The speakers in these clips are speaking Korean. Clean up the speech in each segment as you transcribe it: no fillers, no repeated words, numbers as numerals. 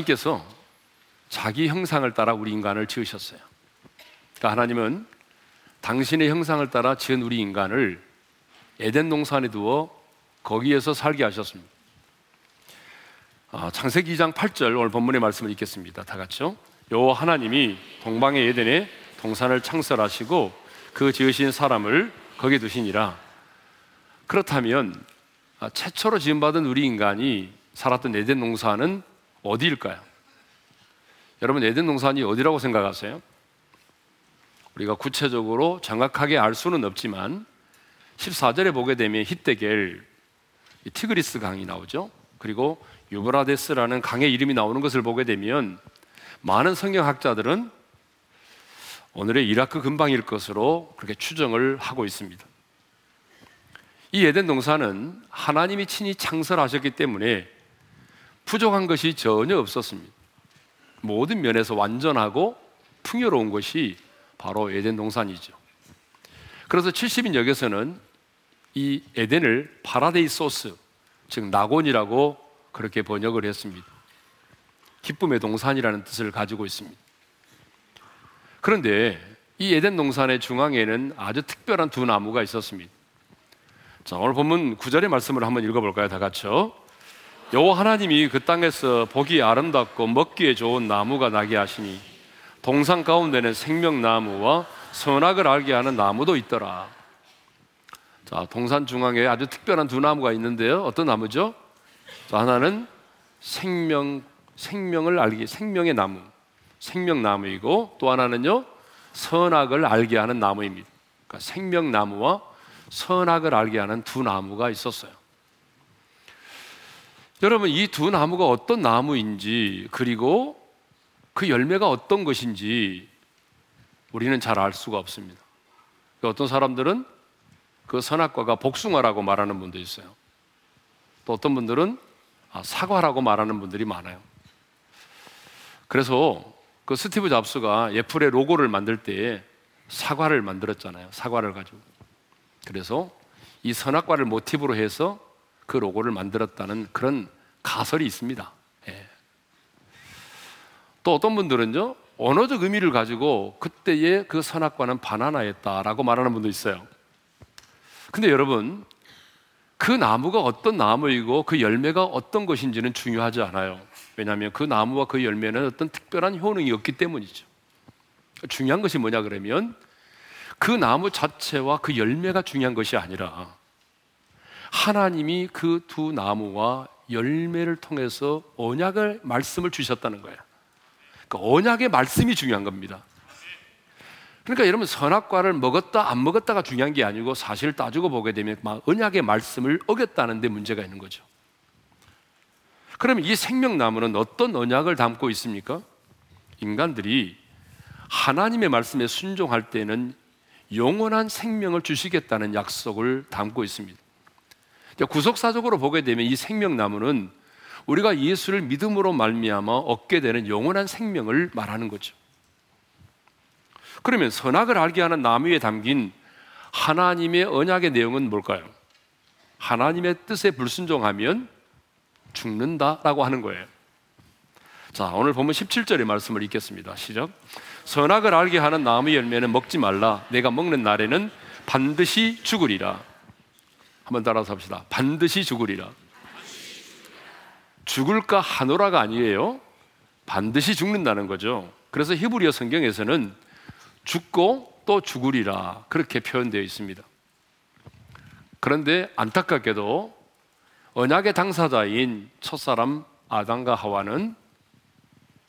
하나님께서 자기 형상을 따라 우리 인간을 지으셨어요. 그러니까 하나님은 당신의 형상을 따라 지은 우리 인간을 에덴 동산에 두어 거기에서 살게 하셨습니다. 창세기 2장 8절 오늘 본문의 말씀을 읽겠습니다. 다 같이요. 여호와 하나님이 동방의 에덴에 동산을 창설하시고 그 지으신 사람을 거기에 두시니라. 그렇다면 최초로 지음받은 우리 인간이 살았던 에덴 동산은 어디일까요? 여러분, 에덴 동산이 어디라고 생각하세요? 우리가 구체적으로 정확하게 알 수는 없지만 14절에 보게 되면 히데겔, 티그리스 강이 나오죠. 그리고 유브라데스라는 강의 이름이 나오는 것을 보게 되면 많은 성경학자들은 오늘의 이라크 근방일 것으로 그렇게 추정을 하고 있습니다. 이 에덴 동산은 하나님이 친히 창설하셨기 때문에 부족한 것이 전혀 없었습니다. 모든 면에서 완전하고 풍요로운 것이 바로 에덴 동산이죠. 그래서 70인 역에서는 이 에덴을 파라데이 소스, 즉 낙원이라고 그렇게 번역을 했습니다. 기쁨의 동산이라는 뜻을 가지고 있습니다. 그런데 이 에덴 동산의 중앙에는 아주 특별한 두 나무가 있었습니다. 자, 오늘 본문 9절의 말씀을 한번 읽어볼까요? 다 같이요. 여호와 하나님이 그 땅에서 보기 아름답고 먹기에 좋은 나무가 나게 하시니 동산 가운데는 생명나무와 선악을 알게 하는 나무도 있더라. 자, 동산 중앙에 아주 특별한 두 나무가 있는데요. 어떤 나무죠? 자, 하나는 생명을 알게, 생명의 나무, 생명나무이고 또 하나는요, 선악을 알게 하는 나무입니다. 그러니까 생명나무와 선악을 알게 하는 두 나무가 있었어요. 여러분, 이 두 나무가 어떤 나무인지 그리고 그 열매가 어떤 것인지 우리는 잘 알 수가 없습니다. 어떤 사람들은 그 선악과가 복숭아라고 말하는 분도 있어요. 또 어떤 분들은 사과라고 말하는 분들이 많아요. 그래서 그 스티브 잡스가 애플의 로고를 만들 때 사과를 만들었잖아요. 사과를 가지고. 그래서 이 선악과를 모티브로 해서 그 로고를 만들었다는 그런 가설이 있습니다. 예. 또 어떤 분들은요, 언어적 의미를 가지고 그때의 그 선악과는 바나나였다라고 말하는 분도 있어요. 근데 여러분, 그 나무가 어떤 나무이고 그 열매가 어떤 것인지는 중요하지 않아요. 왜냐하면 그 나무와 그 열매는 어떤 특별한 효능이 없기 때문이죠. 중요한 것이 뭐냐 그러면 그 나무 자체와 그 열매가 중요한 것이 아니라 하나님이 그 두 나무와 열매를 통해서 언약의 말씀을 주셨다는 거예요. 그러니까 언약의 말씀이 중요한 겁니다. 그러니까 여러분, 선악과를 먹었다 안 먹었다가 중요한 게 아니고 사실 따지고 보게 되면 막 언약의 말씀을 어겼다는 데 문제가 있는 거죠. 그러면 이 생명나무는 어떤 언약을 담고 있습니까? 인간들이 하나님의 말씀에 순종할 때는 영원한 생명을 주시겠다는 약속을 담고 있습니다. 구속사적으로 보게 되면 이 생명나무는 우리가 예수를 믿음으로 말미암아 얻게 되는 영원한 생명을 말하는 거죠. 그러면 선악을 알게 하는 나무에 담긴 하나님의 언약의 내용은 뭘까요? 하나님의 뜻에 불순종하면 죽는다라고 하는 거예요. 자, 오늘 보면 17절의 말씀을 읽겠습니다. 시작. 선악을 알게 하는 나무의 열매는 먹지 말라. 내가 먹는 날에는 반드시 죽으리라. 한번 따라서 합시다. 반드시 죽으리라. 죽을까 하노라가 아니에요. 반드시 죽는다는 거죠. 그래서 히브리어 성경에서는 죽고 또 죽으리라 그렇게 표현되어 있습니다. 그런데 안타깝게도 언약의 당사자인 첫사람 아담과 하와는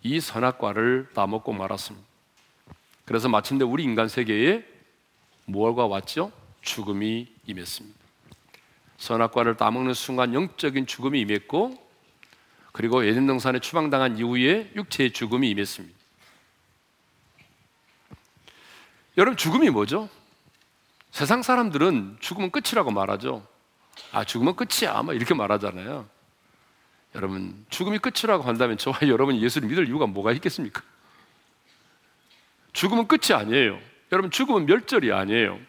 이 선악과를 따먹고 말았습니다. 그래서 마침내 우리 인간 세계에 무엇과 왔죠? 죽음이 임했습니다. 선악과를 따먹는 순간 영적인 죽음이 임했고, 그리고 에덴 동산에 추방당한 이후에 육체의 죽음이 임했습니다. 여러분, 죽음이 뭐죠? 세상 사람들은 죽음은 끝이라고 말하죠. 아, 죽음은 끝이야 막 이렇게 말하잖아요. 여러분, 죽음이 끝이라고 한다면 저와 여러분이 예수를 믿을 이유가 뭐가 있겠습니까? 죽음은 끝이 아니에요. 여러분, 죽음은 멸절이 아니에요.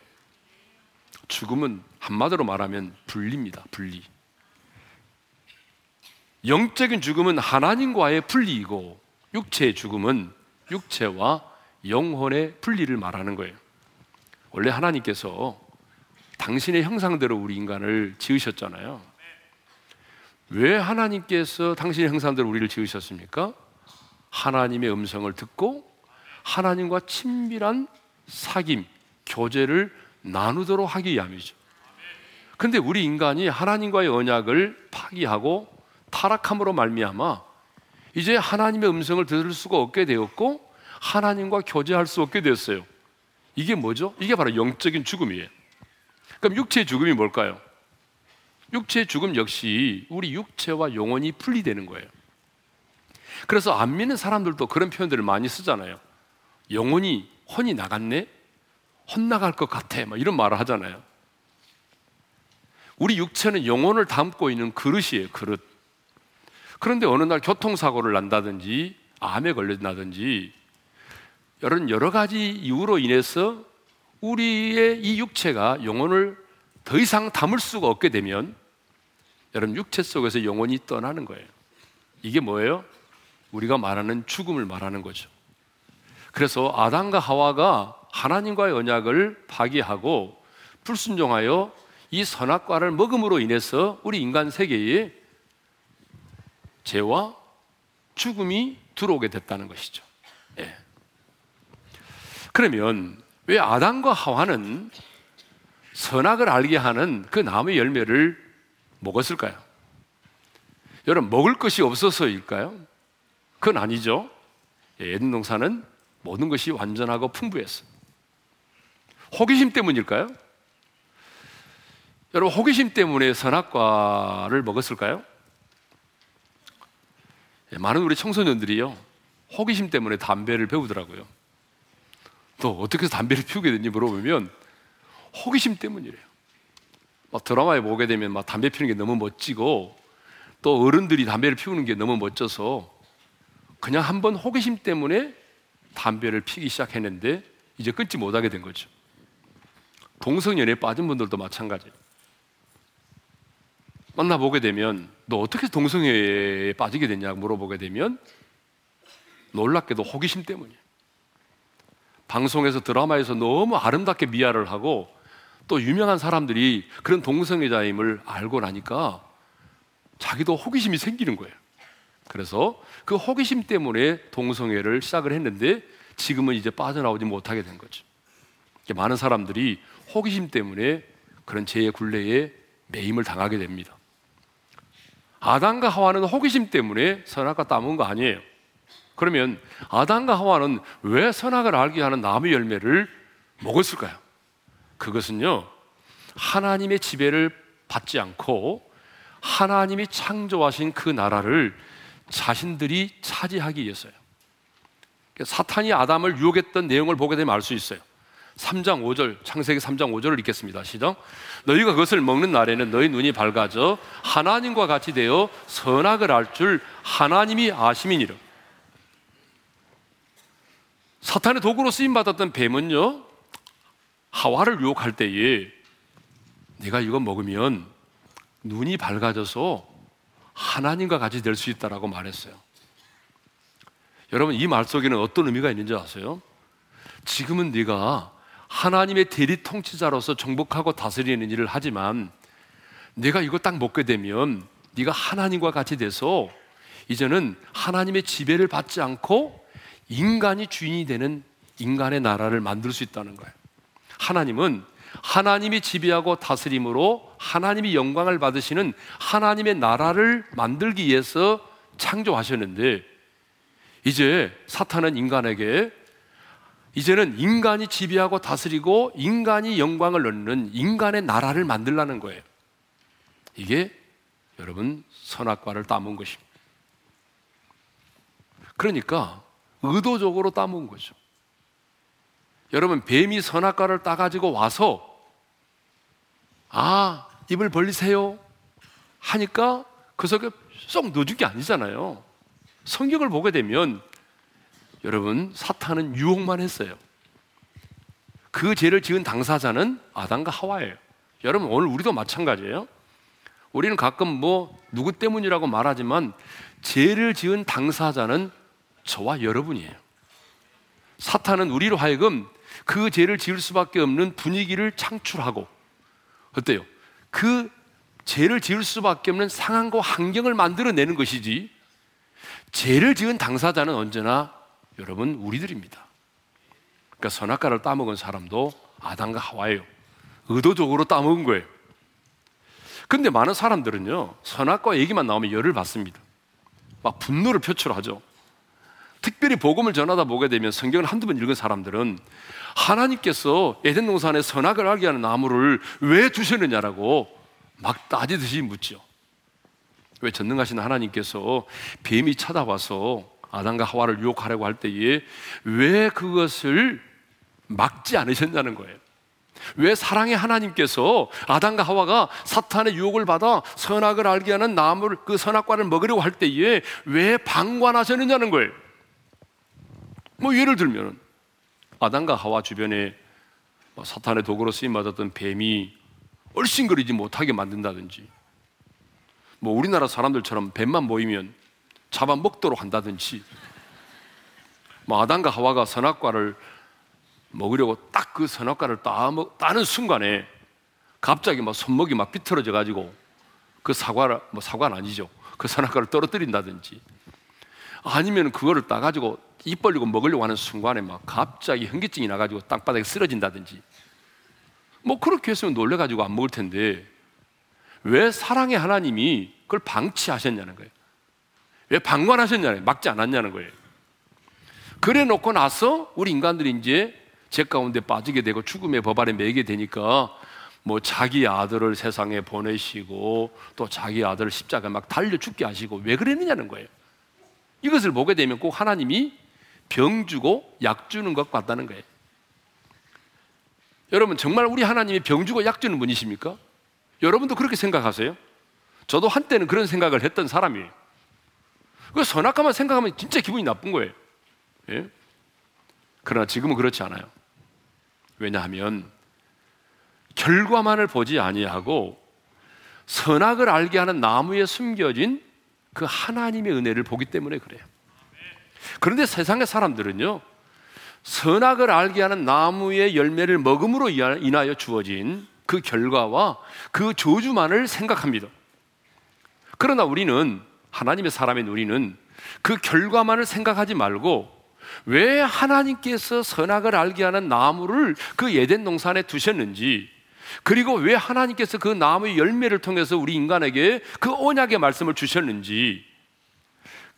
죽음은 한마디로 말하면 분리입니다. 분리. 영적인 죽음은 하나님과의 분리이고 육체의 죽음은 육체와 영혼의 분리를 말하는 거예요. 원래 하나님께서 당신의 형상대로 우리 인간을 지으셨잖아요. 왜 하나님께서 당신의 형상대로 우리를 지으셨습니까? 하나님의 음성을 듣고 하나님과 친밀한 사귐, 교제를 나누도록 하기 위함이죠. 근데 우리 인간이 하나님과의 언약을 파기하고 타락함으로 말미암아 이제 하나님의 음성을 들을 수가 없게 되었고 하나님과 교제할 수 없게 되었어요. 이게 뭐죠? 이게 바로 영적인 죽음이에요. 그럼 육체의 죽음이 뭘까요? 육체의 죽음 역시 우리 육체와 영혼이 분리되는 거예요. 그래서 안 믿는 사람들도 그런 표현들을 많이 쓰잖아요. 영혼이 혼이 나갔네? 혼나갈 것 같아. 막 이런 말을 하잖아요. 우리 육체는 영혼을 담고 있는 그릇이에요. 그릇. 그런데 어느 날 교통사고를 난다든지 암에 걸린다든지 여러 가지 이유로 인해서 우리의 이 육체가 영혼을 더 이상 담을 수가 없게 되면 여러분 육체 속에서 영혼이 떠나는 거예요. 이게 뭐예요? 우리가 말하는 죽음을 말하는 거죠. 그래서 아담과 하와가 하나님과의 언약을 파기하고 불순종하여 이 선악과를 먹음으로 인해서 우리 인간 세계에 죄와 죽음이 들어오게 됐다는 것이죠. 예. 그러면 왜 아담과 하와는 선악을 알게 하는 그 나무의 열매를 먹었을까요? 여러분 먹을 것이 없어서일까요? 그건 아니죠. 에덴 동산은 모든 것이 완전하고 풍부했어요. 호기심 때문일까요? 여러분 호기심 때문에 선악과를 먹었을까요? 많은 우리 청소년들이요 호기심 때문에 담배를 배우더라고요. 또 어떻게 해서 담배를 피우게 됐는지 물어보면 호기심 때문이래요. 막 드라마에 보게 되면 막 담배 피우는 게 너무 멋지고 또 어른들이 담배를 피우는 게 너무 멋져서 그냥 한번 호기심 때문에 담배를 피기 시작했는데 이제 끊지 못하게 된 거죠. 동성연애에 빠진 분들도 마찬가지예요. 만나보게 되면 너 어떻게 동성연애에 빠지게 됐냐고 물어보게 되면 놀랍게도 호기심 때문이에요. 방송에서 드라마에서 너무 아름답게 미화를 하고 또 유명한 사람들이 그런 동성애자임을 알고 나니까 자기도 호기심이 생기는 거예요. 그래서 그 호기심 때문에 동성애를 시작을 했는데 지금은 이제 빠져나오지 못하게 된 거죠. 많은 사람들이 호기심 때문에 그런 죄의 굴레에 매임을 당하게 됩니다. 아담과 하와는 호기심 때문에 선악과 따먹은 거 아니에요. 그러면 아담과 하와는 왜 선악을 알게 하는 나무 열매를 먹었을까요? 그것은요 하나님의 지배를 받지 않고 하나님이 창조하신 그 나라를 자신들이 차지하기 위해서요. 사탄이 아담을 유혹했던 내용을 보게 되면 알 수 있어요. 3장 5절, 창세기 3장 5절을 읽겠습니다. 시작. 너희가 그것을 먹는 날에는 너희 눈이 밝아져 하나님과 같이 되어 선악을 알 줄 하나님이 아심이니라. 사탄의 도구로 쓰임받았던 뱀은요 하와를 유혹할 때에 네가 이거 먹으면 눈이 밝아져서 하나님과 같이 될 수 있다라고 말했어요. 여러분 이 말 속에는 어떤 의미가 있는지 아세요? 지금은 네가 하나님의 대리 통치자로서 정복하고 다스리는 일을 하지만 네가 이거 딱 먹게 되면 네가 하나님과 같이 돼서 이제는 하나님의 지배를 받지 않고 인간이 주인이 되는 인간의 나라를 만들 수 있다는 거예요. 하나님은 하나님이 지배하고 다스림으로 하나님이 영광을 받으시는 하나님의 나라를 만들기 위해서 창조하셨는데 이제 사탄은 인간에게 이제는 인간이 지배하고 다스리고 인간이 영광을 얻는 인간의 나라를 만들라는 거예요. 이게 여러분 선악과를 따먹은 것입니다. 그러니까 의도적으로 따먹은 거죠. 여러분 뱀이 선악과를 따가지고 와서 아 입을 벌리세요 하니까 그 속에 쏙 넣어준 게 아니잖아요. 성경을 보게 되면 여러분 사탄은 유혹만 했어요. 그 죄를 지은 당사자는 아담과 하와예요. 여러분 오늘 우리도 마찬가지예요. 우리는 가끔 누구 때문이라고 말하지만 죄를 지은 당사자는 저와 여러분이에요. 사탄은 우리로 하여금 그 죄를 지을 수밖에 없는 분위기를 창출하고, 어때요? 그 죄를 지을 수밖에 없는 상황과 환경을 만들어내는 것이지, 죄를 지은 당사자는 언제나 여러분 우리들입니다. 그러니까 선악과를 따먹은 사람도 아담과 하와예요. 의도적으로 따먹은 거예요. 근데 많은 사람들은요, 선악과 얘기만 나오면 열을 받습니다. 막 분노를 표출하죠. 특별히 복음을 전하다 보게 되면 성경을 한두 번 읽은 사람들은 하나님께서 에덴 동산에 선악을 알게 하는 나무를 왜 주셨느냐라고 막 따지듯이 묻죠. 왜 전능하신 하나님께서 뱀이 찾아와서 아담과 하와를 유혹하려고 할 때에 왜 그것을 막지 않으셨냐는 거예요. 왜 사랑의 하나님께서 아담과 하와가 사탄의 유혹을 받아 선악을 알게 하는 나무를, 그 선악과를 먹으려고 할 때에 왜 방관하셨느냐는 거예요. 예를 들면 아담과 하와 주변에 사탄의 도구로 쓰임받았던 뱀이 얼씬거리지 못하게 만든다든지, 우리나라 사람들처럼 뱀만 모이면 잡아먹도록 한다든지, 아담과 하와가 선악과를 먹으려고 딱 그 선악과를 따는 순간에 갑자기 손목이 삐뚤어져 가지고 그 사과는 아니죠, 그 선악과를 떨어뜨린다든지, 아니면 그거를 따가지고 입 벌리고 먹으려고 하는 순간에 갑자기 현기증이 나가지고 땅바닥에 쓰러진다든지, 그렇게 했으면 놀래가지고 안 먹을 텐데 왜 사랑의 하나님이 그걸 방치하셨냐는 거예요. 왜 방관하셨냐는 거예요. 막지 않았냐는 거예요. 그래 놓고 나서 우리 인간들이 이제 죄 가운데 빠지게 되고 죽음의 법 아래 매이게 되니까 자기 아들을 세상에 보내시고 또 자기 아들을 십자가에 달려 죽게 하시고 왜 그랬느냐는 거예요. 이것을 보게 되면 꼭 하나님이 병 주고 약 주는 것 같다는 거예요. 여러분, 정말 우리 하나님이 병 주고 약 주는 분이십니까? 여러분도 그렇게 생각하세요? 저도 한때는 그런 생각을 했던 사람이에요. 그 선악과만 생각하면 진짜 기분이 나쁜 거예요. 예? 그러나 지금은 그렇지 않아요. 왜냐하면 결과만을 보지 아니하고 선악을 알게 하는 나무에 숨겨진 그 하나님의 은혜를 보기 때문에 그래요. 그런데 세상의 사람들은요, 선악을 알게 하는 나무의 열매를 먹음으로 인하여 주어진 그 결과와 그 저주만을 생각합니다. 그러나 우리는, 하나님의 사람인 우리는 그 결과만을 생각하지 말고 왜 하나님께서 선악을 알게 하는 나무를 그 에덴 동산에 두셨는지, 그리고 왜 하나님께서 그 나무의 열매를 통해서 우리 인간에게 그 언약의 말씀을 주셨는지,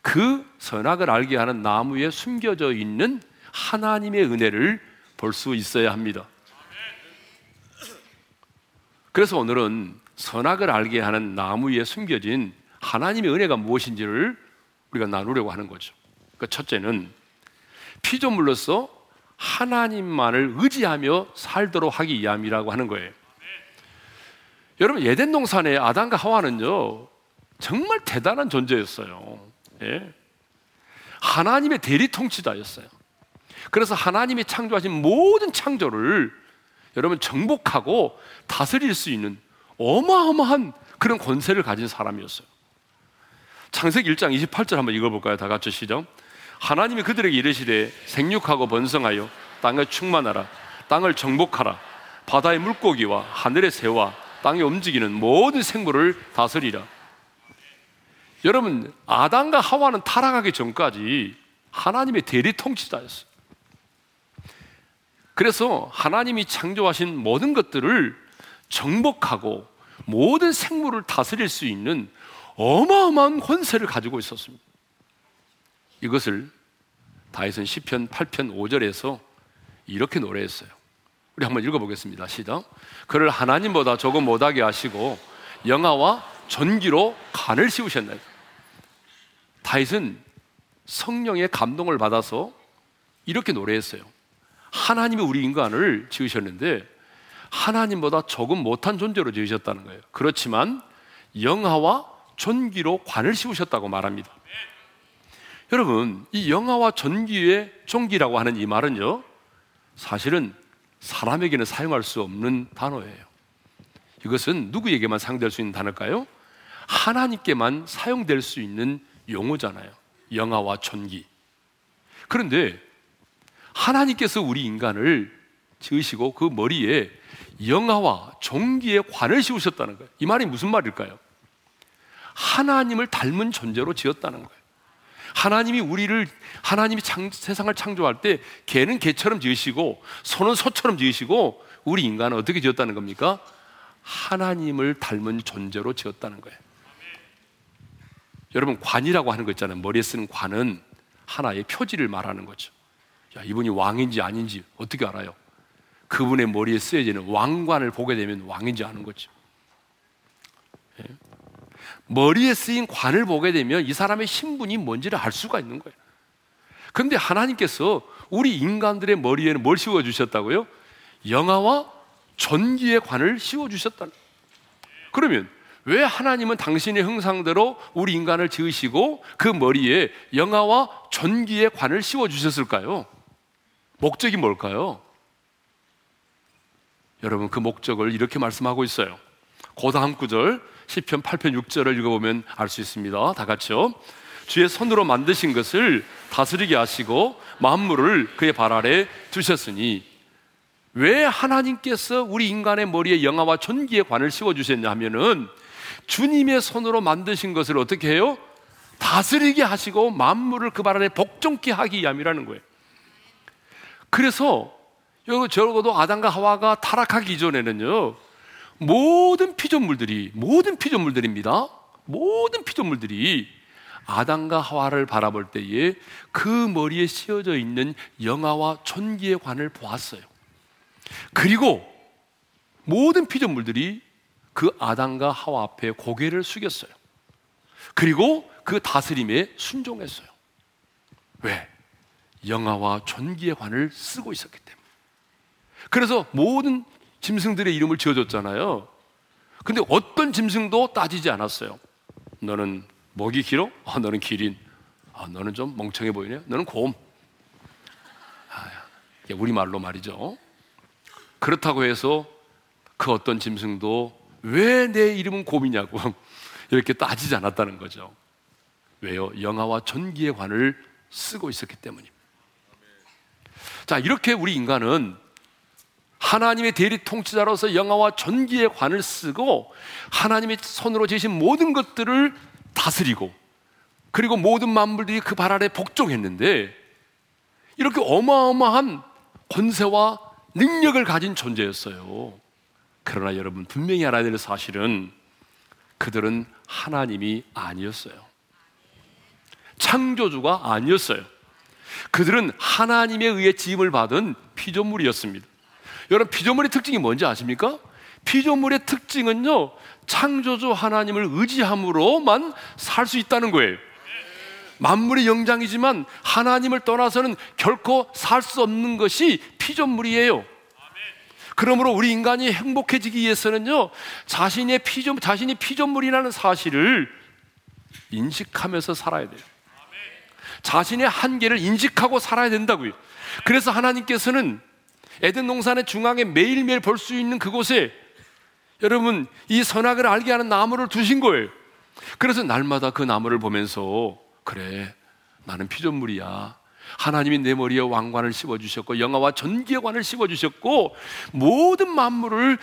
그 선악을 알게 하는 나무에 숨겨져 있는 하나님의 은혜를 볼 수 있어야 합니다. 그래서 오늘은 선악을 알게 하는 나무에 숨겨진 하나님의 은혜가 무엇인지를 우리가 나누려고 하는 거죠. 그러니까 첫째는 피조물로서 하나님만을 의지하며 살도록 하기 위함이라고 하는 거예요. 여러분, 에덴 동산의 아담과 하와는요, 정말 대단한 존재였어요. 예? 하나님의 대리 통치자였어요. 그래서 하나님이 창조하신 모든 창조를 여러분 정복하고 다스릴 수 있는 어마어마한 그런 권세를 가진 사람이었어요. 창세기 1장 28절 한번 읽어볼까요? 다 같이 시작. 하나님이 그들에게 이르시되 생육하고 번성하여 땅에 충만하라. 땅을 정복하라. 바다의 물고기와 하늘의 새와 땅에 움직이는 모든 생물을 다스리라. 여러분, 아담과 하와는 타락하기 전까지 하나님의 대리 통치자였어요. 그래서 하나님이 창조하신 모든 것들을 정복하고 모든 생물을 다스릴 수 있는 어마어마한 권세를 가지고 있었습니다. 이것을 다윗은 시편 8편 5절에서 이렇게 노래했어요. 우리 한번 읽어보겠습니다. 시작. 그를 하나님보다 조금 못하게 하시고 영화와 전기로 간을 씌우셨나이다. 다윗은 성령의 감동을 받아서 이렇게 노래했어요. 하나님이 우리 인간을 지으셨는데 하나님보다 조금 못한 존재로 지으셨다는 거예요. 그렇지만 영화와 전기로 관을 씌우셨다고 말합니다. 여러분, 이 영화와 전기의 종기라고 하는 이 말은요, 사실은 사람에게는 사용할 수 없는 단어예요. 이것은 누구에게만 사용될 수 있는 단어일까요? 하나님께만 사용될 수 있는 용어잖아요. 영화와 전기. 그런데 하나님께서 우리 인간을 지으시고 그 머리에 영화와 전기의 관을 씌우셨다는 거예요. 이 말이 무슨 말일까요? 하나님을 닮은 존재로 지었다는 거예요. 하나님이 세상을 창조할 때 개는 개처럼 지으시고 소는 소처럼 지으시고 우리 인간은 어떻게 지었다는 겁니까? 하나님을 닮은 존재로 지었다는 거예요. 여러분, 관이라고 하는 거 있잖아요. 머리에 쓰는 관은 하나의 표지를 말하는 거죠. 야, 이분이 왕인지 아닌지 어떻게 알아요? 그분의 머리에 쓰여지는 왕관을 보게 되면 왕인지 아는 거죠. 예? 머리에 쓰인 관을 보게 되면 이 사람의 신분이 뭔지를 알 수가 있는 거예요. 그런데 하나님께서 우리 인간들의 머리에는 뭘 씌워주셨다고요? 영화와 전기의 관을 씌워주셨다는 거예요. 그러면 왜 하나님은 당신의 형상대로 우리 인간을 지으시고 그 머리에 영화와 전기의 관을 씌워주셨을까요? 목적이 뭘까요? 여러분, 그 목적을 이렇게 말씀하고 있어요. 그 다음 구절, 시편 8편 6절을 읽어보면 알 수 있습니다. 다 같이요. 주의 손으로 만드신 것을 다스리게 하시고 만물을 그의 발 아래 두셨으니. 왜 하나님께서 우리 인간의 머리에 영화와 전기의 관을 씌워주셨냐 하면은 주님의 손으로 만드신 것을 어떻게 해요? 다스리게 하시고 만물을 그 발 아래 복종케 하기 위함이라는 거예요. 그래서 여기 적어도 아담과 하와가 타락하기 전에는요, 모든 피조물들이 아담과 하와를 바라볼 때에 그 머리에 씌어져 있는 영화와 전기의 관을 보았어요. 그리고 모든 피조물들이 그 아담과 하와 앞에 고개를 숙였어요. 그리고 그 다스림에 순종했어요. 왜? 영화와 전기의 관을 쓰고 있었기 때문에. 그래서 모든 짐승들의 이름을 지어줬잖아요. 근데 어떤 짐승도 따지지 않았어요. 너는 목이 길어? 아, 너는 기린. 아, 너는 좀 멍청해 보이네. 너는 곰. 우리말로 말이죠. 그렇다고 해서 그 어떤 짐승도 왜 내 이름은 곰이냐고 이렇게 따지지 않았다는 거죠. 왜요? 영화와 전기의 관을 쓰고 있었기 때문입니다. 자, 이렇게 우리 인간은 하나님의 대리 통치자로서 영화와 전기의 관을 쓰고 하나님의 손으로 지으신 모든 것들을 다스리고 그리고 모든 만물들이 그 발 아래 복종했는데, 이렇게 어마어마한 권세와 능력을 가진 존재였어요. 그러나 여러분, 분명히 알아야 될 사실은 그들은 하나님이 아니었어요. 창조주가 아니었어요. 그들은 하나님에 의해 지음을 받은 피조물이었습니다. 여러분, 피조물의 특징이 뭔지 아십니까? 피조물의 특징은요, 창조주 하나님을 의지함으로만 살 수 있다는 거예요. 만물의 영장이지만 하나님을 떠나서는 결코 살 수 없는 것이 피조물이에요. 그러므로 우리 인간이 행복해지기 위해서는요, 자신이 피조물이라는 사실을 인식하면서 살아야 돼요. 자신의 한계를 인식하고 살아야 된다고요. 그래서 하나님께서는 에덴 농산의 중앙에 매일매일 볼 수 있는 그곳에 여러분, 이 선악을 알게 하는 나무를 두신 거예요. 그래서 날마다 그 나무를 보면서, 그래, 나는 피조물이야. 하나님이 내 머리에 왕관을 씌워주셨고 영화와 전기의 관을 씌워주셨고 모든 만물을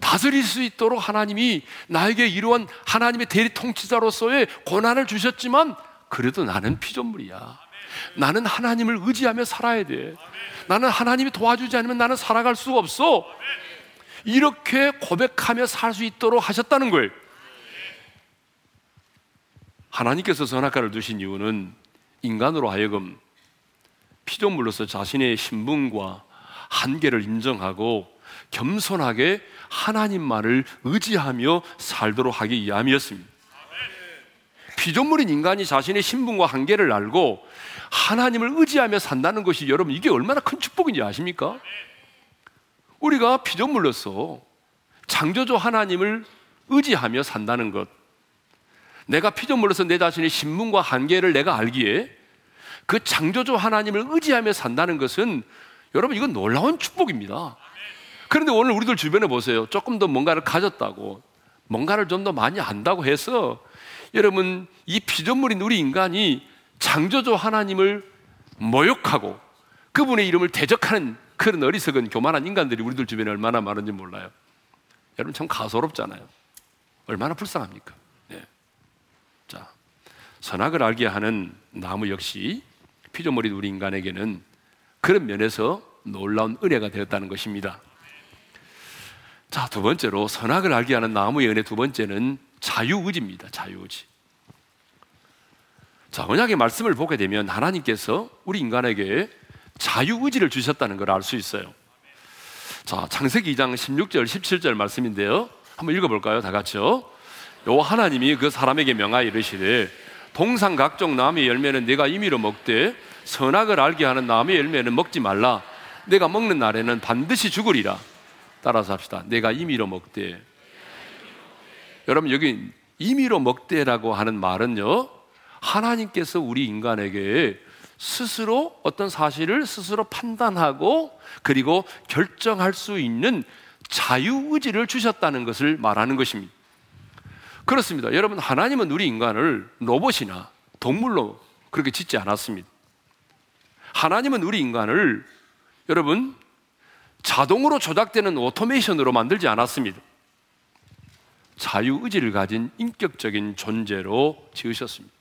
다스릴 수 있도록 하나님이 나에게 이러한 하나님의 대리통치자로서의 권한을 주셨지만 그래도 나는 피조물이야. 나는 하나님을 의지하며 살아야 돼. 나는 하나님이 도와주지 않으면 나는 살아갈 수가 없어. 이렇게 고백하며 살 수 있도록 하셨다는 거예요. 하나님께서 선악과를 두신 이유는 인간으로 하여금 피조물로서 자신의 신분과 한계를 인정하고 겸손하게 하나님만을 의지하며 살도록 하기 위함이었습니다. 피조물인 인간이 자신의 신분과 한계를 알고 하나님을 의지하며 산다는 것이, 여러분, 이게 얼마나 큰 축복인지 아십니까? 우리가 피조물로서 창조주 하나님을 의지하며 산다는 것, 내가 피조물로서 내 자신의 신분과 한계를 내가 알기에 그 창조주 하나님을 의지하며 산다는 것은, 여러분, 이건 놀라운 축복입니다. 그런데 오늘 우리들 주변에 보세요. 조금 더 뭔가를 가졌다고, 뭔가를 좀 더 많이 안다고 해서 여러분 이 피조물인 우리 인간이 창조주 하나님을 모욕하고 그분의 이름을 대적하는 그런 어리석은 교만한 인간들이 우리들 주변에 얼마나 많은지 몰라요. 여러분 참 가소롭잖아요. 얼마나 불쌍합니까? 네. 자, 선악을 알게 하는 나무 역시 피조물인 우리 인간에게는 그런 면에서 놀라운 은혜가 되었다는 것입니다. 자, 두 번째로 선악을 알게 하는 나무의 은혜 두 번째는 자유의지입니다. 자유의지. 자, 언약의 말씀을 보게 되면 하나님께서 우리 인간에게 자유의지를 주셨다는 걸 알 수 있어요. 자, 창세기 2장 16절, 17절 말씀인데요. 한번 읽어볼까요? 다 같이요. 여호와 하나님이 그 사람에게 명하여 이르시되 동산 각종 나무의 열매는 네가 임의로 먹되 선악을 알게 하는 나무의 열매는 먹지 말라. 내가 먹는 날에는 반드시 죽으리라. 따라서 합시다. 내가 임의로 먹되. 여러분 여기 임의로 먹되라고 하는 말은요, 하나님께서 우리 인간에게 스스로 어떤 사실을 스스로 판단하고 그리고 결정할 수 있는 자유의지를 주셨다는 것을 말하는 것입니다. 그렇습니다. 여러분 하나님은 우리 인간을 로봇이나 동물로 그렇게 짓지 않았습니다. 하나님은 우리 인간을 여러분 자동으로 조작되는 오토메이션으로 만들지 않았습니다. 자유의지를 가진 인격적인 존재로 지으셨습니다.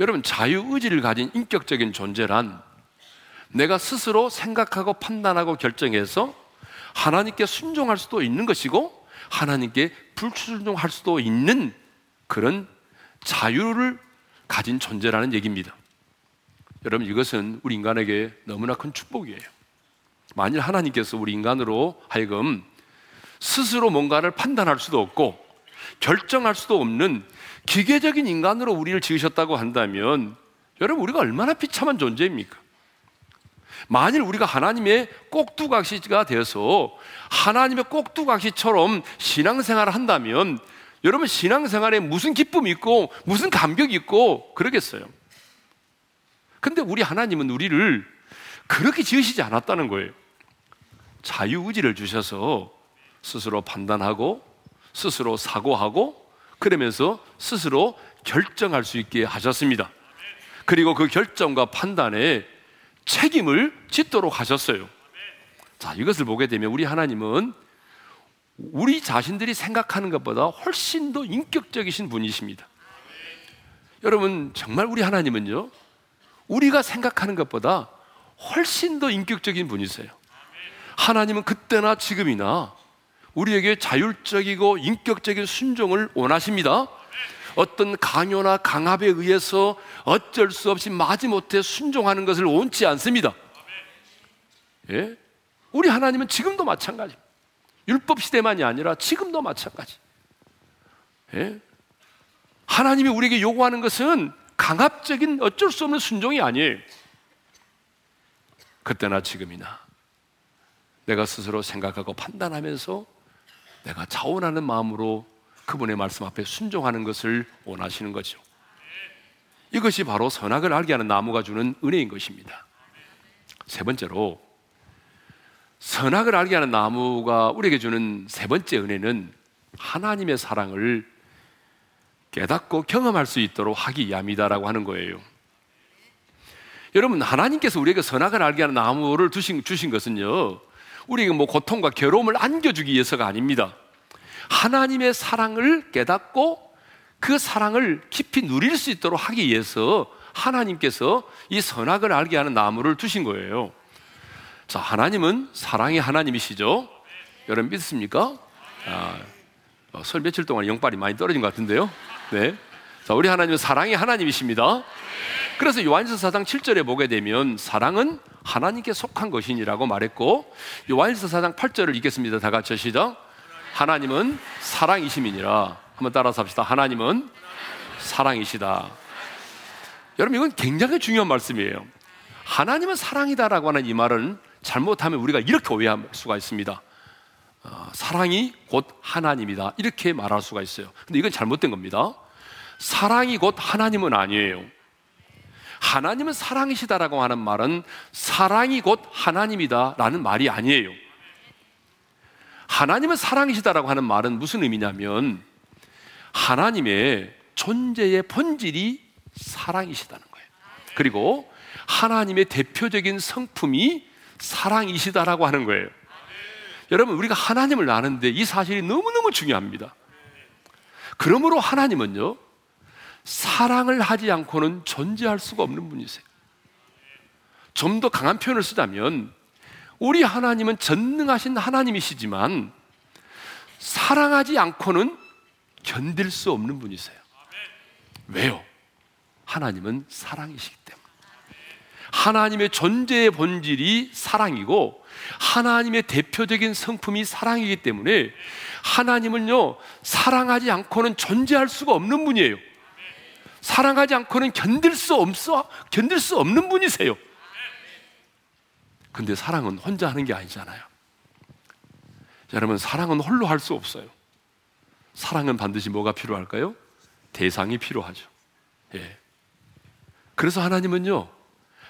여러분 자유의지를 가진 인격적인 존재란 내가 스스로 생각하고 판단하고 결정해서 하나님께 순종할 수도 있는 것이고 하나님께 불순종할 수도 있는 그런 자유를 가진 존재라는 얘기입니다. 여러분 이것은 우리 인간에게 너무나 큰 축복이에요. 만일 하나님께서 우리 인간으로 하여금 스스로 뭔가를 판단할 수도 없고 결정할 수도 없는 기계적인 인간으로 우리를 지으셨다고 한다면 여러분 우리가 얼마나 비참한 존재입니까? 만일 우리가 하나님의 꼭두각시가 되어서 하나님의 꼭두각시처럼 신앙생활을 한다면 여러분 신앙생활에 무슨 기쁨이 있고 무슨 감격이 있고 그러겠어요. 근데 우리 하나님은 우리를 그렇게 지으시지 않았다는 거예요. 자유의지를 주셔서 스스로 판단하고 스스로 사고하고 그러면서 스스로 결정할 수 있게 하셨습니다. 그리고 그 결정과 판단에 책임을 짓도록 하셨어요. 자, 이것을 보게 되면 우리 하나님은 우리 자신들이 생각하는 것보다 훨씬 더 인격적이신 분이십니다. 여러분 정말 우리 하나님은요, 우리가 생각하는 것보다 훨씬 더 인격적인 분이세요. 하나님은 그때나 지금이나 우리에게 자율적이고 인격적인 순종을 원하십니다. 어떤 강요나 강압에 의해서 어쩔 수 없이 마지못해 순종하는 것을 원치 않습니다. 예? 우리 하나님은 지금도 마찬가지. 율법 시대만이 아니라 지금도 마찬가지. 예? 하나님이 우리에게 요구하는 것은 강압적인 어쩔 수 없는 순종이 아니에요. 그때나 지금이나 내가 스스로 생각하고 판단하면서 내가 자원하는 마음으로 그분의 말씀 앞에 순종하는 것을 원하시는 거죠. 이것이 바로 선악을 알게 하는 나무가 주는 은혜인 것입니다. 세 번째로 선악을 알게 하는 나무가 우리에게 주는 세 번째 은혜는 하나님의 사랑을 깨닫고 경험할 수 있도록 하기 위함이다라고 하는 거예요. 여러분 하나님께서 우리에게 선악을 알게 하는 나무를 주신 것은요, 우리에게 고통과 괴로움을 안겨주기 위해서가 아닙니다. 하나님의 사랑을 깨닫고 그 사랑을 깊이 누릴 수 있도록 하기 위해서 하나님께서 이 선악을 알게 하는 나무를 두신 거예요. 자, 하나님은 사랑의 하나님이시죠. 여러분 믿습니까? 설 며칠 동안 영빨이 많이 떨어진 것 같은데요. 네. 자, 우리 하나님은 사랑의 하나님이십니다. 그래서 요한일서 4장 7절에 보게 되면 사랑은 하나님께 속한 것이니라고 말했고, 요한일서 4장 8절을 읽겠습니다. 다 같이 시작. 하나님은 사랑이심이니라. 한번 따라서 합시다. 하나님은 사랑이시다. 여러분 이건 굉장히 중요한 말씀이에요. 하나님은 사랑이다라고 하는 이 말은 잘못하면 우리가 이렇게 오해할 수가 있습니다. 사랑이 곧 하나님이다 이렇게 말할 수가 있어요. 근데 이건 잘못된 겁니다. 사랑이 곧 하나님은 아니에요. 하나님은 사랑이시다라고 하는 말은 사랑이 곧 하나님이다라는 말이 아니에요. 하나님은 사랑이시다라고 하는 말은 무슨 의미냐면 하나님의 존재의 본질이 사랑이시다는 거예요. 그리고 하나님의 대표적인 성품이 사랑이시다라고 하는 거예요. 여러분, 우리가 하나님을 아는데 이 사실이 너무너무 중요합니다. 그러므로 하나님은요, 사랑을 하지 않고는 존재할 수가 없는 분이세요. 좀 더 강한 표현을 쓰자면 우리 하나님은 전능하신 하나님이시지만 사랑하지 않고는 견딜 수 없는 분이세요. 왜요? 하나님은 사랑이시기 때문에. 하나님의 존재의 본질이 사랑이고 하나님의 대표적인 성품이 사랑이기 때문에 하나님은요, 사랑하지 않고는 존재할 수가 없는 분이에요. 사랑하지 않고는 견딜 수 없는 분이세요. 근데 사랑은 혼자 하는 게 아니잖아요. 여러분, 사랑은 홀로 할 수 없어요. 사랑은 반드시 뭐가 필요할까요? 대상이 필요하죠. 예. 그래서 하나님은요,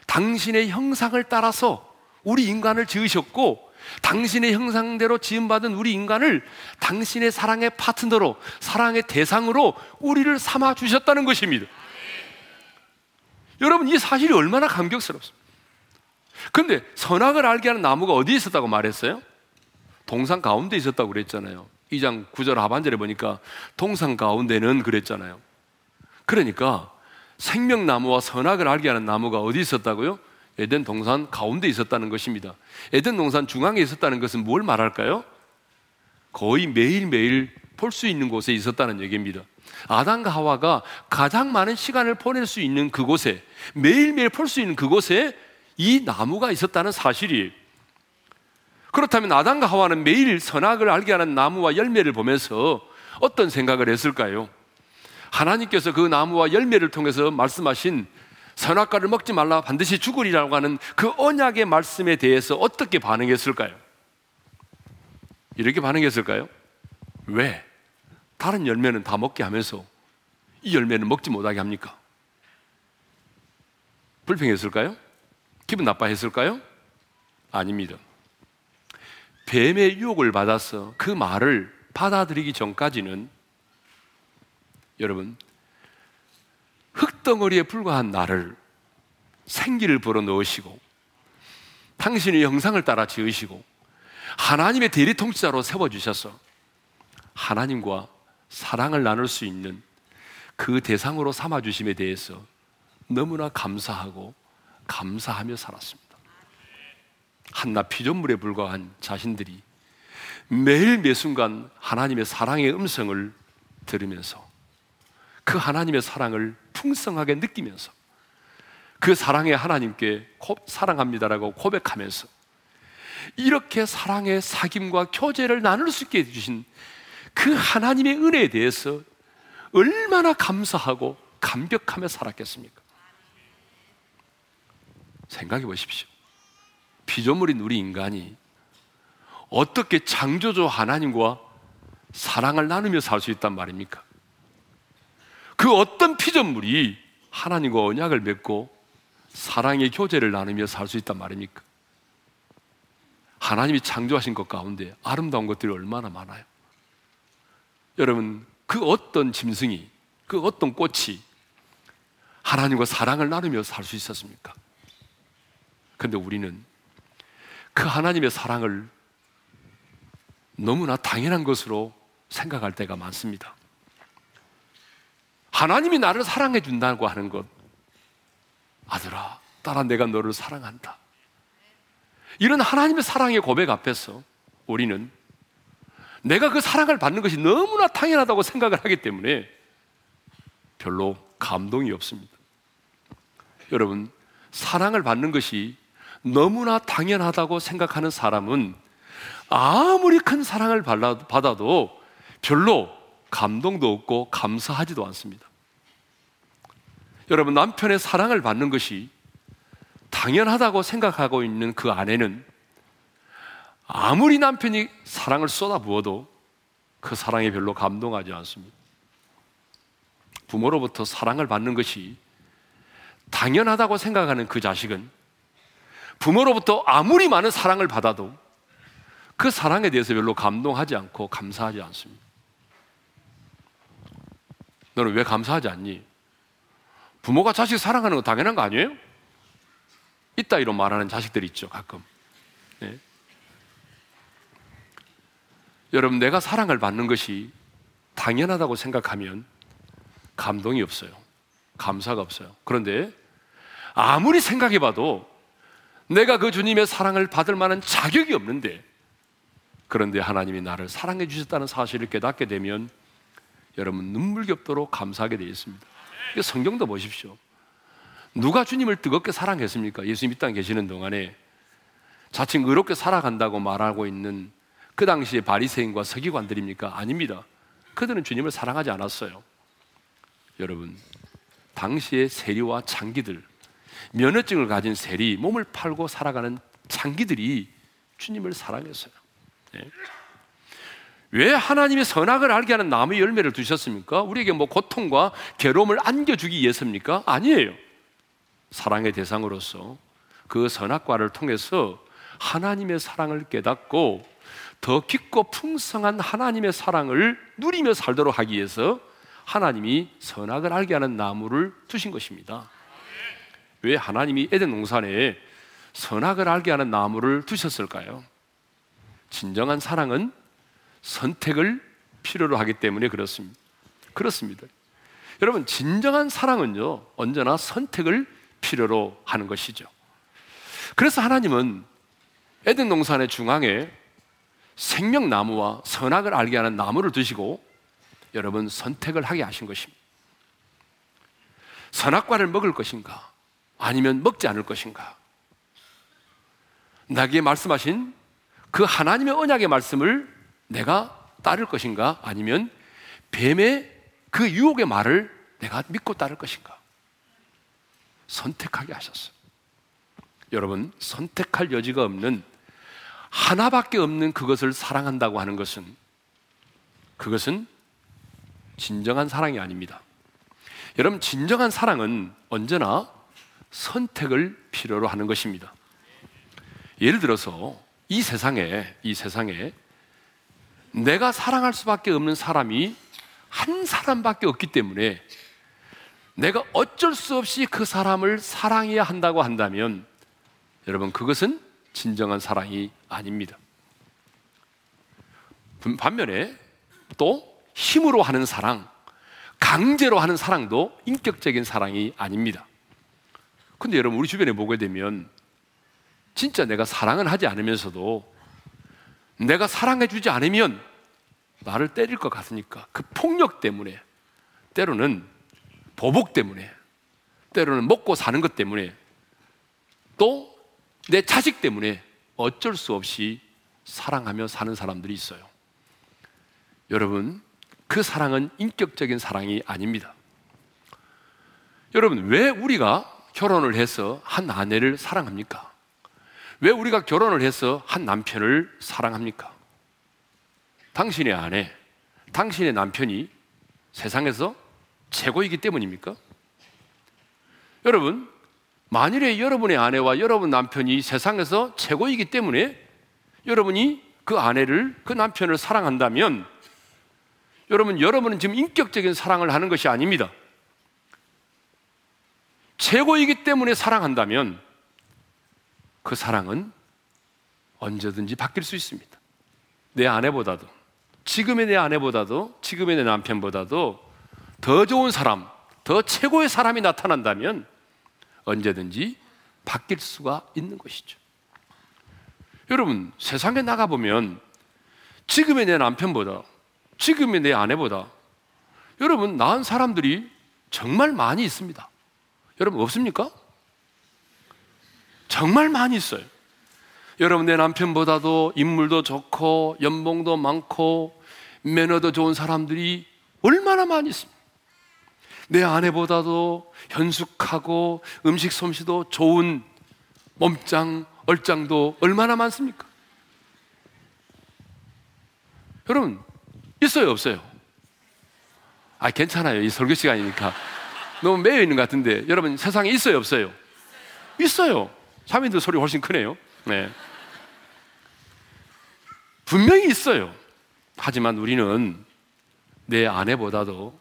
당신의 형상을 따라서 우리 인간을 지으셨고 당신의 형상대로 지음받은 우리 인간을 당신의 사랑의 파트너로, 사랑의 대상으로 우리를 삼아 주셨다는 것입니다. 여러분, 이 사실이 얼마나 감격스럽습니다. 근데 선악을 알게 하는 나무가 어디에 있었다고 말했어요? 동산 가운데 있었다고 그랬잖아요. 2장 9절 하반절에 보니까 동산 가운데는 그랬잖아요. 그러니까 생명나무와 선악을 알게 하는 나무가 어디 있었다고요? 에덴 동산 가운데 있었다는 것입니다. 에덴 동산 중앙에 있었다는 것은 뭘 말할까요? 거의 매일매일 볼 수 있는 곳에 있었다는 얘기입니다. 아담과 하와가 가장 많은 시간을 보낼 수 있는 그곳에, 매일매일 볼 수 있는 그곳에 이 나무가 있었다는 사실이에요. 그렇다면 아담과 하와는 매일 선악을 알게 하는 나무와 열매를 보면서 어떤 생각을 했을까요? 하나님께서 그 나무와 열매를 통해서 말씀하신 선악과를 먹지 말라, 반드시 죽으리라고 하는 그 언약의 말씀에 대해서 어떻게 반응했을까요? 이렇게 반응했을까요? 왜? 다른 열매는 다 먹게 하면서 이 열매는 먹지 못하게 합니까? 불평했을까요? 기분 나빠했을까요? 아닙니다. 뱀의 유혹을 받아서 그 말을 받아들이기 전까지는 여러분, 흙덩어리에 불과한 나를 생기를 불어 넣으시고 당신의 형상을 따라 지으시고 하나님의 대리통치자로 세워주셔서 하나님과 사랑을 나눌 수 있는 그 대상으로 삼아주심에 대해서 너무나 감사하고 감사하며 살았습니다. 한낱 피조물에 불과한 자신들이 매일 매순간 하나님의 사랑의 음성을 들으면서 그 하나님의 사랑을 풍성하게 느끼면서 그 사랑에 하나님께 사랑합니다라고 고백하면서 이렇게 사랑의 사귐과 교제를 나눌 수 있게 해주신 그 하나님의 은혜에 대해서 얼마나 감사하고 감격하며 살았겠습니까? 생각해 보십시오. 피조물인 우리 인간이 어떻게 창조주 하나님과 사랑을 나누며 살 수 있단 말입니까? 그 어떤 피조물이 하나님과 언약을 맺고 사랑의 교제를 나누며 살 수 있단 말입니까? 하나님이 창조하신 것 가운데 아름다운 것들이 얼마나 많아요. 여러분, 그 어떤 짐승이, 그 어떤 꽃이 하나님과 사랑을 나누며 살 수 있었습니까? 근데 우리는 그 하나님의 사랑을 너무나 당연한 것으로 생각할 때가 많습니다. 하나님이 나를 사랑해 준다고 하는 것, 아들아, 딸아, 내가 너를 사랑한다, 이런 하나님의 사랑의 고백 앞에서 우리는 내가 그 사랑을 받는 것이 너무나 당연하다고 생각을 하기 때문에 별로 감동이 없습니다. 여러분, 사랑을 받는 것이 너무나 당연하다고 생각하는 사람은 아무리 큰 사랑을 받아도 별로 감동도 없고 감사하지도 않습니다. 여러분, 남편의 사랑을 받는 것이 당연하다고 생각하고 있는 그 아내는 아무리 남편이 사랑을 쏟아부어도 그 사랑에 별로 감동하지 않습니다. 부모로부터 사랑을 받는 것이 당연하다고 생각하는 그 자식은 부모로부터 아무리 많은 사랑을 받아도 그 사랑에 대해서 별로 감동하지 않고 감사하지 않습니다. 너는 왜 감사하지 않니? 부모가 자식 사랑하는 거 당연한 거 아니에요? 있다 이런 말하는 자식들이 있죠, 가끔. 네. 여러분, 내가 사랑을 받는 것이 당연하다고 생각하면 감동이 없어요. 감사가 없어요. 그런데 아무리 생각해봐도 내가 그 주님의 사랑을 받을 만한 자격이 없는데, 그런데 하나님이 나를 사랑해 주셨다는 사실을 깨닫게 되면 여러분 눈물겹도록 감사하게 되어 있습니다. 성경도 보십시오. 누가 주님을 뜨겁게 사랑했습니까? 예수님 이 땅에 계시는 동안에 자칭 의롭게 살아간다고 말하고 있는 그 당시의 바리새인과 서기관들입니까? 아닙니다. 그들은 주님을 사랑하지 않았어요. 여러분, 당시의 세리와 장기들, 면허증을 가진 세리, 몸을 팔고 살아가는 장기들이 주님을 사랑했어요. 네. 왜 하나님의 선악을 알게 하는 나무의 열매를 두셨습니까? 우리에게 뭐 고통과 괴로움을 안겨주기 위해서입니까? 아니에요. 사랑의 대상으로서 그 선악과를 통해서 하나님의 사랑을 깨닫고 더 깊고 풍성한 하나님의 사랑을 누리며 살도록 하기 위해서 하나님이 선악을 알게 하는 나무를 두신 것입니다. 왜 하나님이 에덴 동산에 선악을 알게 하는 나무를 두셨을까요? 진정한 사랑은 선택을 필요로 하기 때문에 그렇습니다. 그렇습니다. 여러분, 진정한 사랑은요, 언제나 선택을 필요로 하는 것이죠. 그래서 하나님은 에덴 동산의 중앙에 생명나무와 선악을 알게 하는 나무를 두시고 여러분 선택을 하게 하신 것입니다. 선악과를 먹을 것인가, 아니면 먹지 않을 것인가. 나에게 말씀하신 그 하나님의 언약의 말씀을 내가 따를 것인가, 아니면 뱀의 그 유혹의 말을 내가 믿고 따를 것인가. 선택하게 하셨어요. 여러분, 선택할 여지가 없는, 하나밖에 없는 그것을 사랑한다고 하는 것은, 그것은 진정한 사랑이 아닙니다. 여러분, 진정한 사랑은 언제나 선택을 필요로 하는 것입니다. 예를 들어서 이 세상에 내가 사랑할 수밖에 없는 사람이 한 사람밖에 없기 때문에 내가 어쩔 수 없이 그 사람을 사랑해야 한다고 한다면 여러분, 그것은 진정한 사랑이 아닙니다. 반면에 또 힘으로 하는 사랑, 강제로 하는 사랑도 인격적인 사랑이 아닙니다. 근데 여러분, 우리 주변에 보게 되면 진짜 내가 사랑은 하지 않으면서도 내가 사랑해주지 않으면 나를 때릴 것 같으니까 그 폭력 때문에, 때로는 보복 때문에, 때로는 먹고 사는 것 때문에, 또 내 자식 때문에 어쩔 수 없이 사랑하며 사는 사람들이 있어요. 여러분, 그 사랑은 인격적인 사랑이 아닙니다. 여러분, 왜 우리가 결혼을 해서 한 아내를 사랑합니까? 왜 우리가 결혼을 해서 한 남편을 사랑합니까? 당신의 아내, 당신의 남편이 세상에서 최고이기 때문입니까? 여러분, 만일에 여러분의 아내와 여러분 남편이 세상에서 최고이기 때문에 여러분이 그 아내를, 그 남편을 사랑한다면 여러분, 여러분은 지금 인격적인 사랑을 하는 것이 아닙니다. 최고이기 때문에 사랑한다면 그 사랑은 언제든지 바뀔 수 있습니다. 내 아내보다도, 지금의 내 아내보다도, 지금의 내 남편보다도 더 좋은 사람, 더 최고의 사람이 나타난다면 언제든지 바뀔 수가 있는 것이죠. 여러분, 세상에 나가보면 지금의 내 남편보다, 지금의 내 아내보다 여러분 나은 사람들이 정말 많이 있습니다. 여러분 없습니까? 정말 많이 있어요. 여러분, 내 남편보다도 인물도 좋고 연봉도 많고 매너도 좋은 사람들이 얼마나 많이 있습니까? 내 아내보다도 현숙하고 음식 솜씨도 좋은 몸짱, 얼짱도 얼마나 많습니까? 여러분, 있어요, 없어요? 아, 괜찮아요. 이 설교 시간이니까. 너무 매여 있는 것 같은데 여러분, 세상에 있어요, 없어요? 있어요. 사민들 소리 훨씬 크네요. 네. 분명히 있어요. 하지만 우리는 내 아내보다도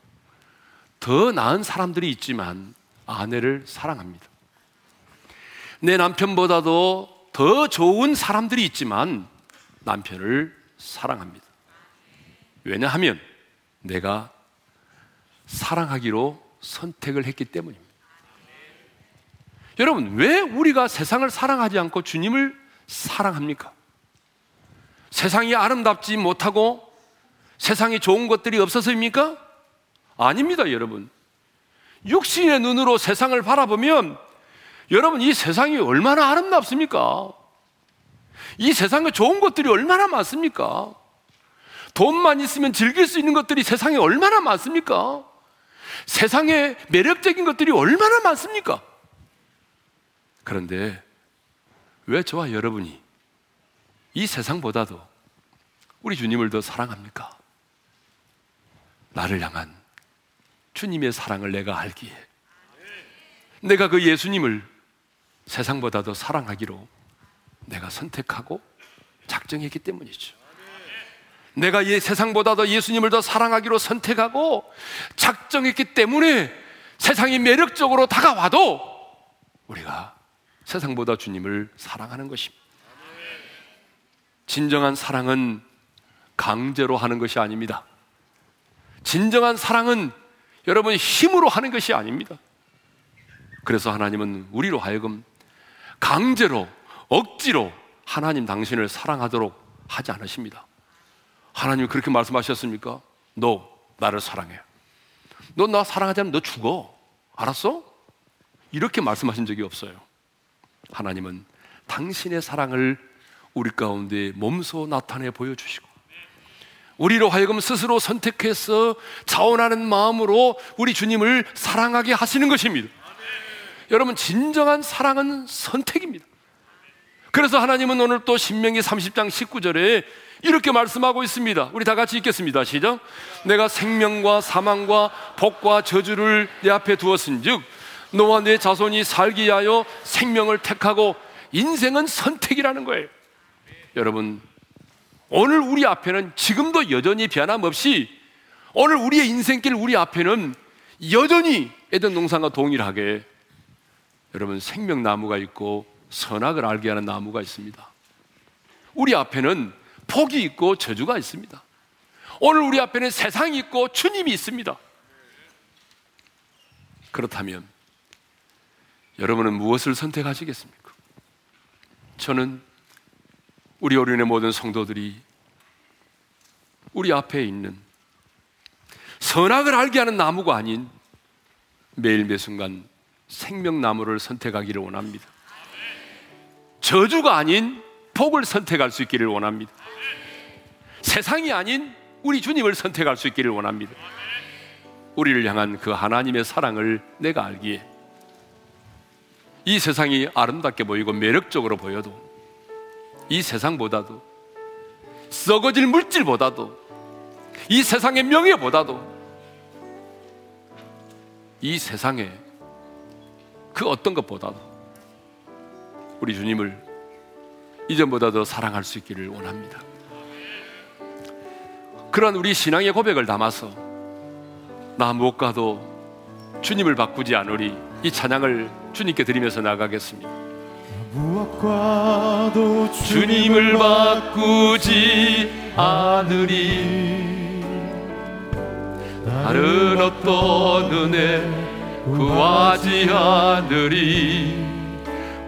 더 나은 사람들이 있지만 아내를 사랑합니다. 내 남편보다도 더 좋은 사람들이 있지만 남편을 사랑합니다. 왜냐하면 내가 사랑하기로 선택을 했기 때문입니다. 여러분, 왜 우리가 세상을 사랑하지 않고 주님을 사랑합니까? 세상이 아름답지 못하고 세상에 좋은 것들이 없어서입니까? 아닙니다, 여러분. 육신의 눈으로 세상을 바라보면 여러분, 이 세상이 얼마나 아름답습니까? 이 세상에 좋은 것들이 얼마나 많습니까? 돈만 있으면 즐길 수 있는 것들이 세상에 얼마나 많습니까? 세상에 매력적인 것들이 얼마나 많습니까? 그런데 왜 저와 여러분이 이 세상보다도 우리 주님을 더 사랑합니까? 나를 향한 주님의 사랑을 내가 알기에 내가 그 예수님을 세상보다도 사랑하기로 내가 선택하고 작정했기 때문이죠. 내가 이 세상보다도 예수님을 더 사랑하기로 선택하고 작정했기 때문에 세상이 매력적으로 다가와도 우리가 세상보다 주님을 사랑하는 것입니다. 진정한 사랑은 강제로 하는 것이 아닙니다. 진정한 사랑은 여러분 힘으로 하는 것이 아닙니다. 그래서 하나님은 우리로 하여금 강제로 억지로 하나님 당신을 사랑하도록 하지 않으십니다. 하나님이 그렇게 말씀하셨습니까? 너 나를 사랑해. 너 나 사랑하지 않으면 너 죽어. 알았어? 이렇게 말씀하신 적이 없어요. 하나님은 당신의 사랑을 우리 가운데 몸소 나타내 보여주시고 우리로 하여금 스스로 선택해서 자원하는 마음으로 우리 주님을 사랑하게 하시는 것입니다. 여러분, 진정한 사랑은 선택입니다. 그래서 하나님은 오늘 또 신명기 30장 19절에 이렇게 말씀하고 있습니다. 우리 다 같이 읽겠습니다. 시작. 내가 생명과 사망과 복과 저주를 내 앞에 두었은즉 너와 내 자손이 살기 위하여 생명을 택하고. 인생은 선택이라는 거예요. 여러분, 오늘 우리 앞에는 지금도 여전히 변함없이 오늘 우리의 인생길 우리 앞에는 여전히 에덴 동산과 동일하게 여러분 생명나무가 있고 선악을 알게 하는 나무가 있습니다. 우리 앞에는 복이 있고 저주가 있습니다. 오늘 우리 앞에는 세상이 있고 주님이 있습니다. 그렇다면 여러분은 무엇을 선택하시겠습니까? 저는 우리 어린의 모든 성도들이 우리 앞에 있는 선악을 알게 하는 나무가 아닌 매일 매 순간 생명나무를 선택하기를 원합니다. 저주가 아닌 복을 선택할 수 있기를 원합니다. 세상이 아닌 우리 주님을 선택할 수 있기를 원합니다. 우리를 향한 그 하나님의 사랑을 내가 알기에 이 세상이 아름답게 보이고 매력적으로 보여도 이 세상보다도 썩어질 물질보다도 이 세상의 명예보다도 이 세상의 그 어떤 것보다도 우리 주님을 이전보다 더 사랑할 수 있기를 원합니다. 그런 우리 신앙의 고백을 담아서 나 못 가도 주님을 바꾸지 않으리 이 찬양을 주님께 드리면서 나가겠습니다. 무엇과도 주님을 바꾸지 않으리 다른 어떤 은혜 구하지 않으리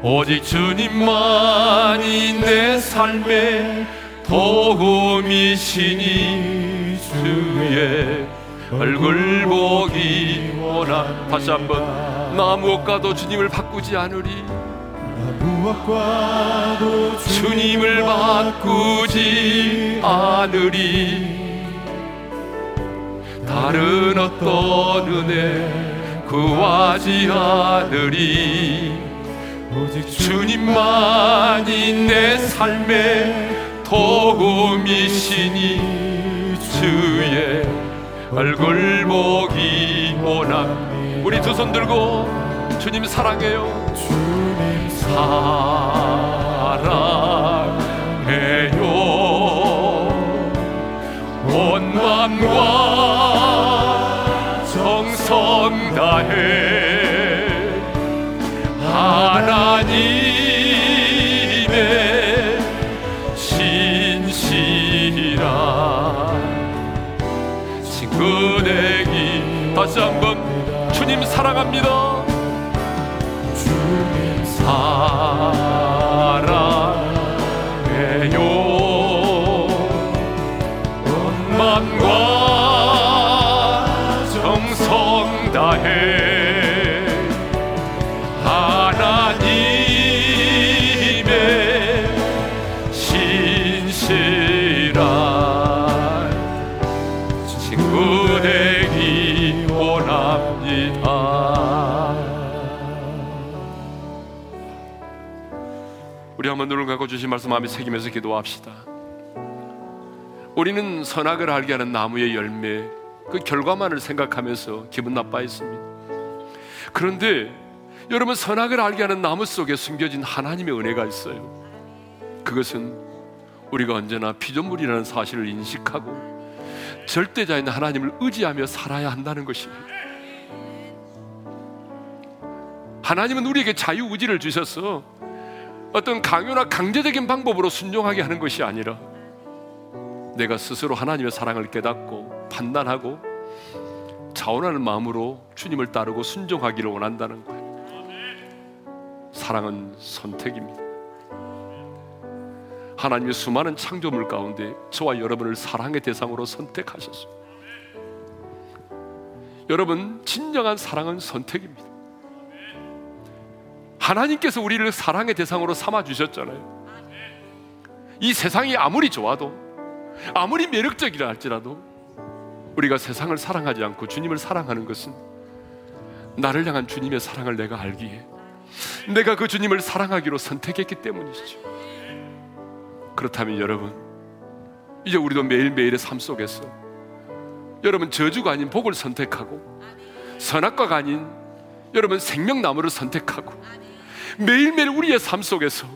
오직 주님만이 내 삶의 도움이시니 주의 얼굴 보기 원한 다시 한번 나 무엇과도 주님을 바꾸지 않으리 무엇과도 주님을 바꾸지 않으리 다른 어떤 은혜 구하지 않으리 오직 주님만이 내 삶의 도움이시니 주의 얼굴 보기 원합니다. 우리 두 손 들고 주님 사랑해요. 주님 사랑해요. 주님 사랑합니다. 주님 사랑해요. 온 맘과 정성 다해 한번 눈을 감고 주신 말씀 마음에 새기면서 기도합시다. 우리는 선악을 알게 하는 나무의 열매, 그 결과만을 생각하면서 기분 나빠했습니다. 그런데 여러분, 선악을 알게 하는 나무 속에 숨겨진 하나님의 은혜가 있어요. 그것은 우리가 언제나 피조물이라는 사실을 인식하고 절대자인 하나님을 의지하며 살아야 한다는 것입니다. 하나님은 우리에게 자유의지를 주셔서 어떤 강요나 강제적인 방법으로 순종하게 하는 것이 아니라 내가 스스로 하나님의 사랑을 깨닫고 판단하고 자원하는 마음으로 주님을 따르고 순종하기를 원한다는 거예요. 사랑은 선택입니다. 하나님의 수많은 창조물 가운데 저와 여러분을 사랑의 대상으로 선택하셨습니다. 여러분, 진정한 사랑은 선택입니다. 하나님께서 우리를 사랑의 대상으로 삼아주셨잖아요. 이 세상이 아무리 좋아도, 아무리 매력적이라 할지라도 우리가 세상을 사랑하지 않고 주님을 사랑하는 것은 나를 향한 주님의 사랑을 내가 알기에 내가 그 주님을 사랑하기로 선택했기 때문이죠. 그렇다면 여러분, 이제 우리도 매일매일의 삶 속에서 여러분, 저주가 아닌 복을 선택하고 선악과가 아닌 여러분, 생명나무를 선택하고 매일매일 우리의 삶 속에서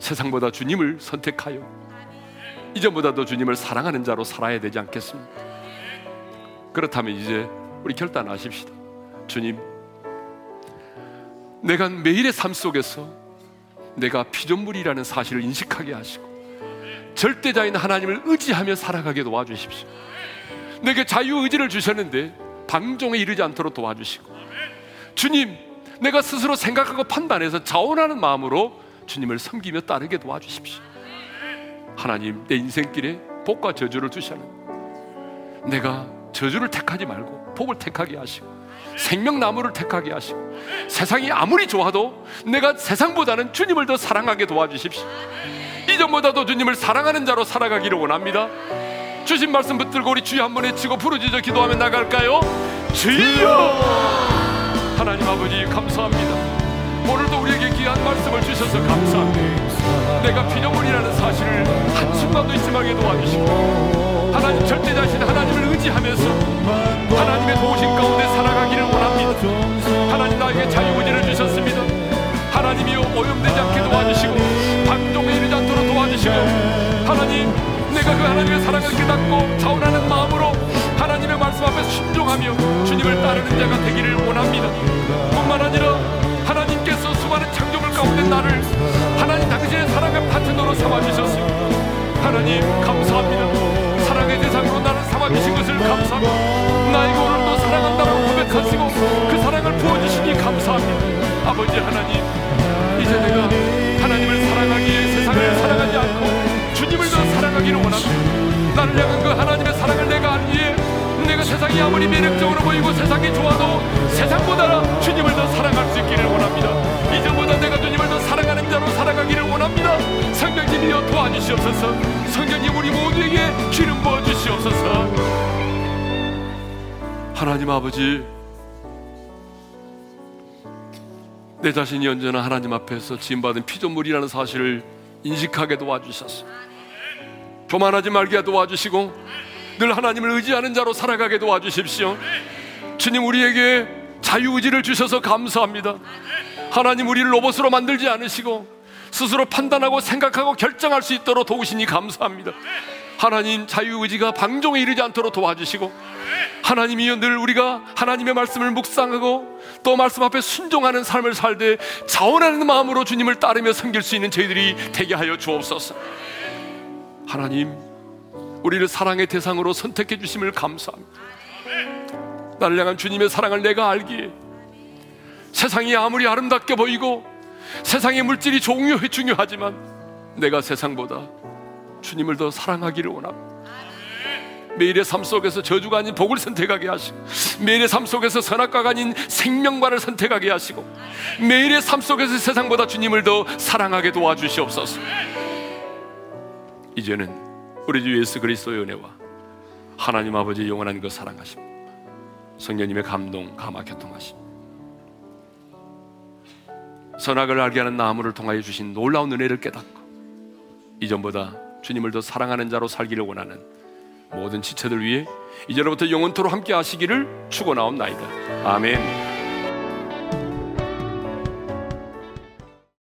세상보다 주님을 선택하여 이전보다도 주님을 사랑하는 자로 살아야 되지 않겠습니까? 그렇다면 이제 우리 결단하십시다. 주님, 내가 매일의 삶 속에서 내가 피조물이라는 사실을 인식하게 하시고 절대자인 하나님을 의지하며 살아가게 도와주십시오. 내게 자유의지를 주셨는데 방종에 이르지 않도록 도와주시고, 주님, 내가 스스로 생각하고 판단해서 자원하는 마음으로 주님을 섬기며 따르게 도와주십시오. 하나님, 내 인생길에 복과 저주를 주시는, 내가 저주를 택하지 말고 복을 택하게 하시고 생명나무를 택하게 하시고 세상이 아무리 좋아도 내가 세상보다는 주님을 더 사랑하게 도와주십시오. 이전보다도 주님을 사랑하는 자로 살아가기를 원합니다. 주신 말씀 붙들고 우리 주여 한번 외치고 부르짖어 기도하며 나갈까요? 주여! 하나님 아버지, 감사합니다. 오늘도 우리에게 귀한 말씀을 주셔서 감사합니다. 내가 피조물이라는 사실을 한순간도 잊지 말게 도와주시고 하나님, 절대자신 하나님을 의지하면서 하나님의 도우심 가운데 살아가기를 원합니다. 하나님, 나에게 자유의지를 주셨습니다. 하나님이여, 오염되지 않게 도와주시고 방종에 이르지 않도록 도와주시고 하나님, 내가 그 하나님의 사랑을 깨닫고 자원하는 마음으로 하나님의 말씀 앞에 순종하며 주님을 따르는 자가 되기를 원합니다. 뿐만 아니라 하나님께서 수많은 창조물 가운데 나를 하나님 당신의 사랑의 파트너로 삼아주셨습니다. 하나님, 감사합니다. 사랑의 대상으로 나를 삼아주신 것을 감사합니다. 나에게 오늘도 사랑한다고 고백하시고 그 사랑을 부어주시니 감사합니다. 아버지 하나님, 이제 내가 하나님을 사랑하기에 세상을 사랑하지 않고 주님을 더 사랑하기를 원합니다. 나를 향한 그 하나님의 사랑을 내가 알기에 내가 세상이 아무리 매력적으로 보이고 세상이 좋아도 세상보다 주님을 더 사랑할 수 있기를 원합니다. 이전보다 내가 주님을 더 사랑하는 자로 살아가기를 원합니다. 성령님이여, 도와주시옵소서. 성령님, 우리 모두에게 기름 부어주시옵소서. 하나님 아버지, 내 자신이 언제나 하나님 앞에서 지음받은 피조물이라는 사실을 인식하게 도와주셨소. 교만하지 말게 도와주시고 늘 하나님을 의지하는 자로 살아가게 도와주십시오. 주님, 우리에게 자유의지를 주셔서 감사합니다. 하나님, 우리를 로봇으로 만들지 않으시고 스스로 판단하고 생각하고 결정할 수 있도록 도우시니 감사합니다. 하나님, 자유의지가 방종에 이르지 않도록 도와주시고 하나님이여, 늘 우리가 하나님의 말씀을 묵상하고 또 말씀 앞에 순종하는 삶을 살되 자원하는 마음으로 주님을 따르며 섬길 수 있는 저희들이 되게 하여 주옵소서. 하나님, 우리를 사랑의 대상으로 선택해 주심을 감사합니다. 나를 향한 주님의 사랑을 내가 알기에 세상이 아무리 아름답게 보이고 세상의 물질이 중요하지만 내가 세상보다 주님을 더 사랑하기를 원합니다. 매일의 삶 속에서 저주가 아닌 복을 선택하게 하시고, 매일의 삶 속에서 선악과가 아닌 생명과를 선택하게 하시고, 매일의 삶 속에서 세상보다 주님을 더 사랑하게 도와주시옵소서. 이제는 우리 주 예수 그리스도의 은혜와 하나님 아버지의 영원한 그 사랑하심, 성령님의 감동, 감화, 교통하심, 선악을 알게 하는 나무를 통하여 주신 놀라운 은혜를 깨닫고 이전보다 주님을 더 사랑하는 자로 살기를 원하는 모든 지체들 위해 이제로부터 영원토록 함께 하시기를 축원하옵나이다. 아멘.